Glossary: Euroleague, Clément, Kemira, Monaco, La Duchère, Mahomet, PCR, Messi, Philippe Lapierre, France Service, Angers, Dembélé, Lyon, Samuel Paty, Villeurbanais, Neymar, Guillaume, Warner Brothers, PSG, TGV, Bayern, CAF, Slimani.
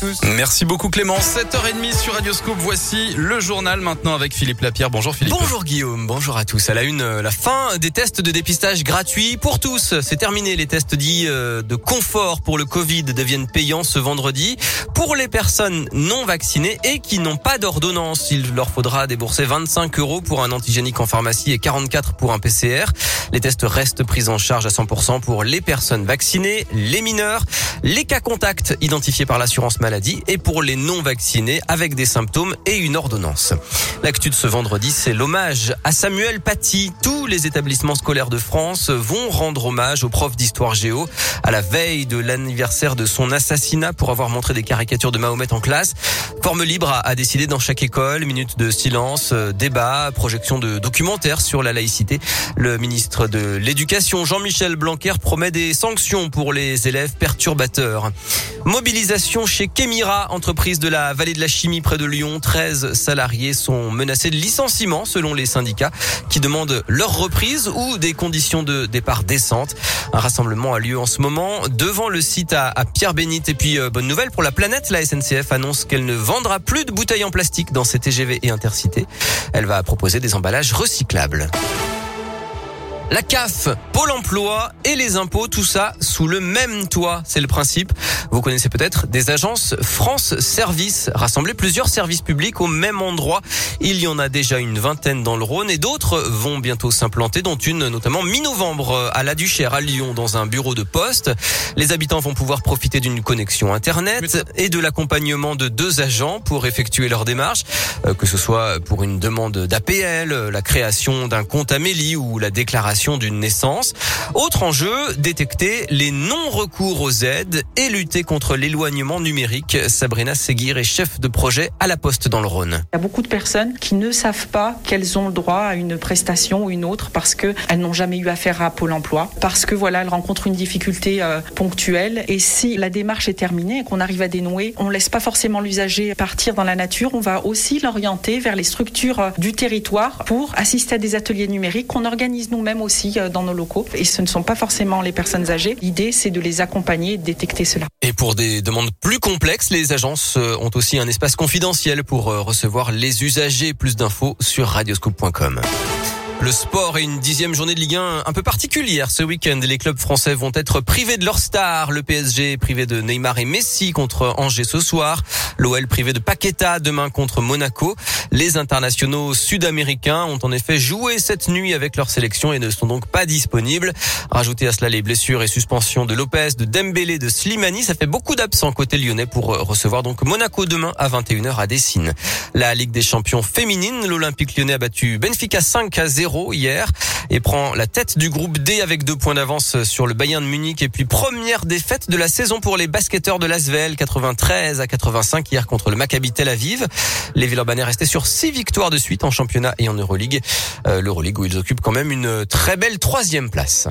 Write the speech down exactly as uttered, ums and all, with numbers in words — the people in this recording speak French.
tous. Merci beaucoup Clément. sept heures trente sur Radio Scoop. Voici le journal maintenant avec Philippe Lapierre. Bonjour Philippe. Bonjour Guillaume. Bonjour à tous. À la une, la fin des tests de dépistage gratuits pour tous. C'est terminé. Les tests dits de confort pour le Covid deviennent payants ce vendredi. Pour les personnes non vaccinées et qui n'ont pas d'ordonnance, il leur faudra débourser vingt-cinq euros pour un antigénique en pharmacie et quarante-quatre pour un P C R. Les tests restent pris en charge à cent pour cent pour les personnes vaccinées, les mineurs, les cas contacts identifiés par l'assurance maladie et pour les non vaccinés avec des symptômes et une ordonnance. L'actu de ce vendredi, c'est l'hommage à Samuel Paty. Tous les établissements scolaires de France vont rendre hommage au prof d'histoire géo à la veille de l'anniversaire de son assassinat pour avoir montré des caricatures de Mahomet en classe. Forme libre à décider dans chaque école, minute de silence, débat, projection de documentaires sur la laïcité. Le ministre de l'Éducation, Jean-Michel Blanquer, promet des sanctions pour les élèves perturbateurs. Mobilisation chez Kemira, entreprise de la vallée de la chimie près de Lyon. treize salariés sont menacés de licenciement selon les syndicats qui demandent leur reprise ou des conditions de départ décentes. Un rassemblement a lieu en ce moment devant le site à, à Pierre Bénite. Et puis, euh, bonne nouvelle pour la planète, la S N C F annonce qu'elle ne vendra plus de bouteilles en plastique dans ses T G V et intercités. Elle va proposer des emballages recyclables. La C A F, Pôle emploi et les impôts, tout ça sous le même toit, c'est le principe. Vous connaissez peut-être des agences France Service, rassembler plusieurs services publics au même endroit. Il y en a déjà une vingtaine dans le Rhône et d'autres vont bientôt s'implanter, dont une notamment mi-novembre à La Duchère, à Lyon, dans un bureau de poste. Les habitants vont pouvoir profiter d'une connexion Internet et de l'accompagnement de deux agents pour effectuer leur démarche, que ce soit pour une demande d'A P L, la création d'un compte Ameli ou la déclaration d'une naissance. Autre enjeu, détecter les non-recours aux aides et lutter contre l'éloignement numérique. Sabrina Seguir est chef de projet à La Poste dans le Rhône. Il y a beaucoup de personnes qui ne savent pas qu'elles ont le droit à une prestation ou une autre parce qu'elles n'ont jamais eu affaire à Pôle emploi, parce que voilà, elles rencontrent une difficulté euh, ponctuelle. Et si la démarche est terminée et qu'on arrive à dénouer, on ne laisse pas forcément l'usager partir dans la nature. On va aussi l'orienter vers les structures du territoire pour assister à des ateliers numériques qu'on organise nous-mêmes aussi. aussi dans nos locaux, et ce ne sont pas forcément les personnes âgées. L'idée, c'est de les accompagner et de détecter cela. Et pour des demandes plus complexes, les agences ont aussi un espace confidentiel pour recevoir les usagers. Plus d'infos sur radioscoop point com. Le sport et une dixième journée de Ligue un un peu particulière. Ce week-end, les clubs français vont être privés de leurs stars. Le P S G est privé de Neymar et Messi contre Angers ce soir. L'O L privé de Paqueta demain contre Monaco. Les internationaux sud-américains ont en effet joué cette nuit avec leur sélection et ne sont donc pas disponibles. Rajoutez à cela les blessures et suspensions de Lopez, de Dembélé, de Slimani. Ça fait beaucoup d'absents côté lyonnais pour recevoir donc Monaco demain à vingt et une heures à Décines. La Ligue des champions féminine, l'Olympique lyonnais a battu Benfica cinq à zéro. Hier et prend la tête du groupe D avec deux points d'avance sur le Bayern de Munich. Et puis première défaite de la saison pour les basketteurs de l'Asvel, quatre-vingt-treize à quatre-vingt-cinq hier contre le Maccabi Tel Aviv. Les Villeurbanais restaient sur six victoires de suite en championnat et en Euroleague. Euh, L'Euroleague où ils occupent quand même une très belle troisième place.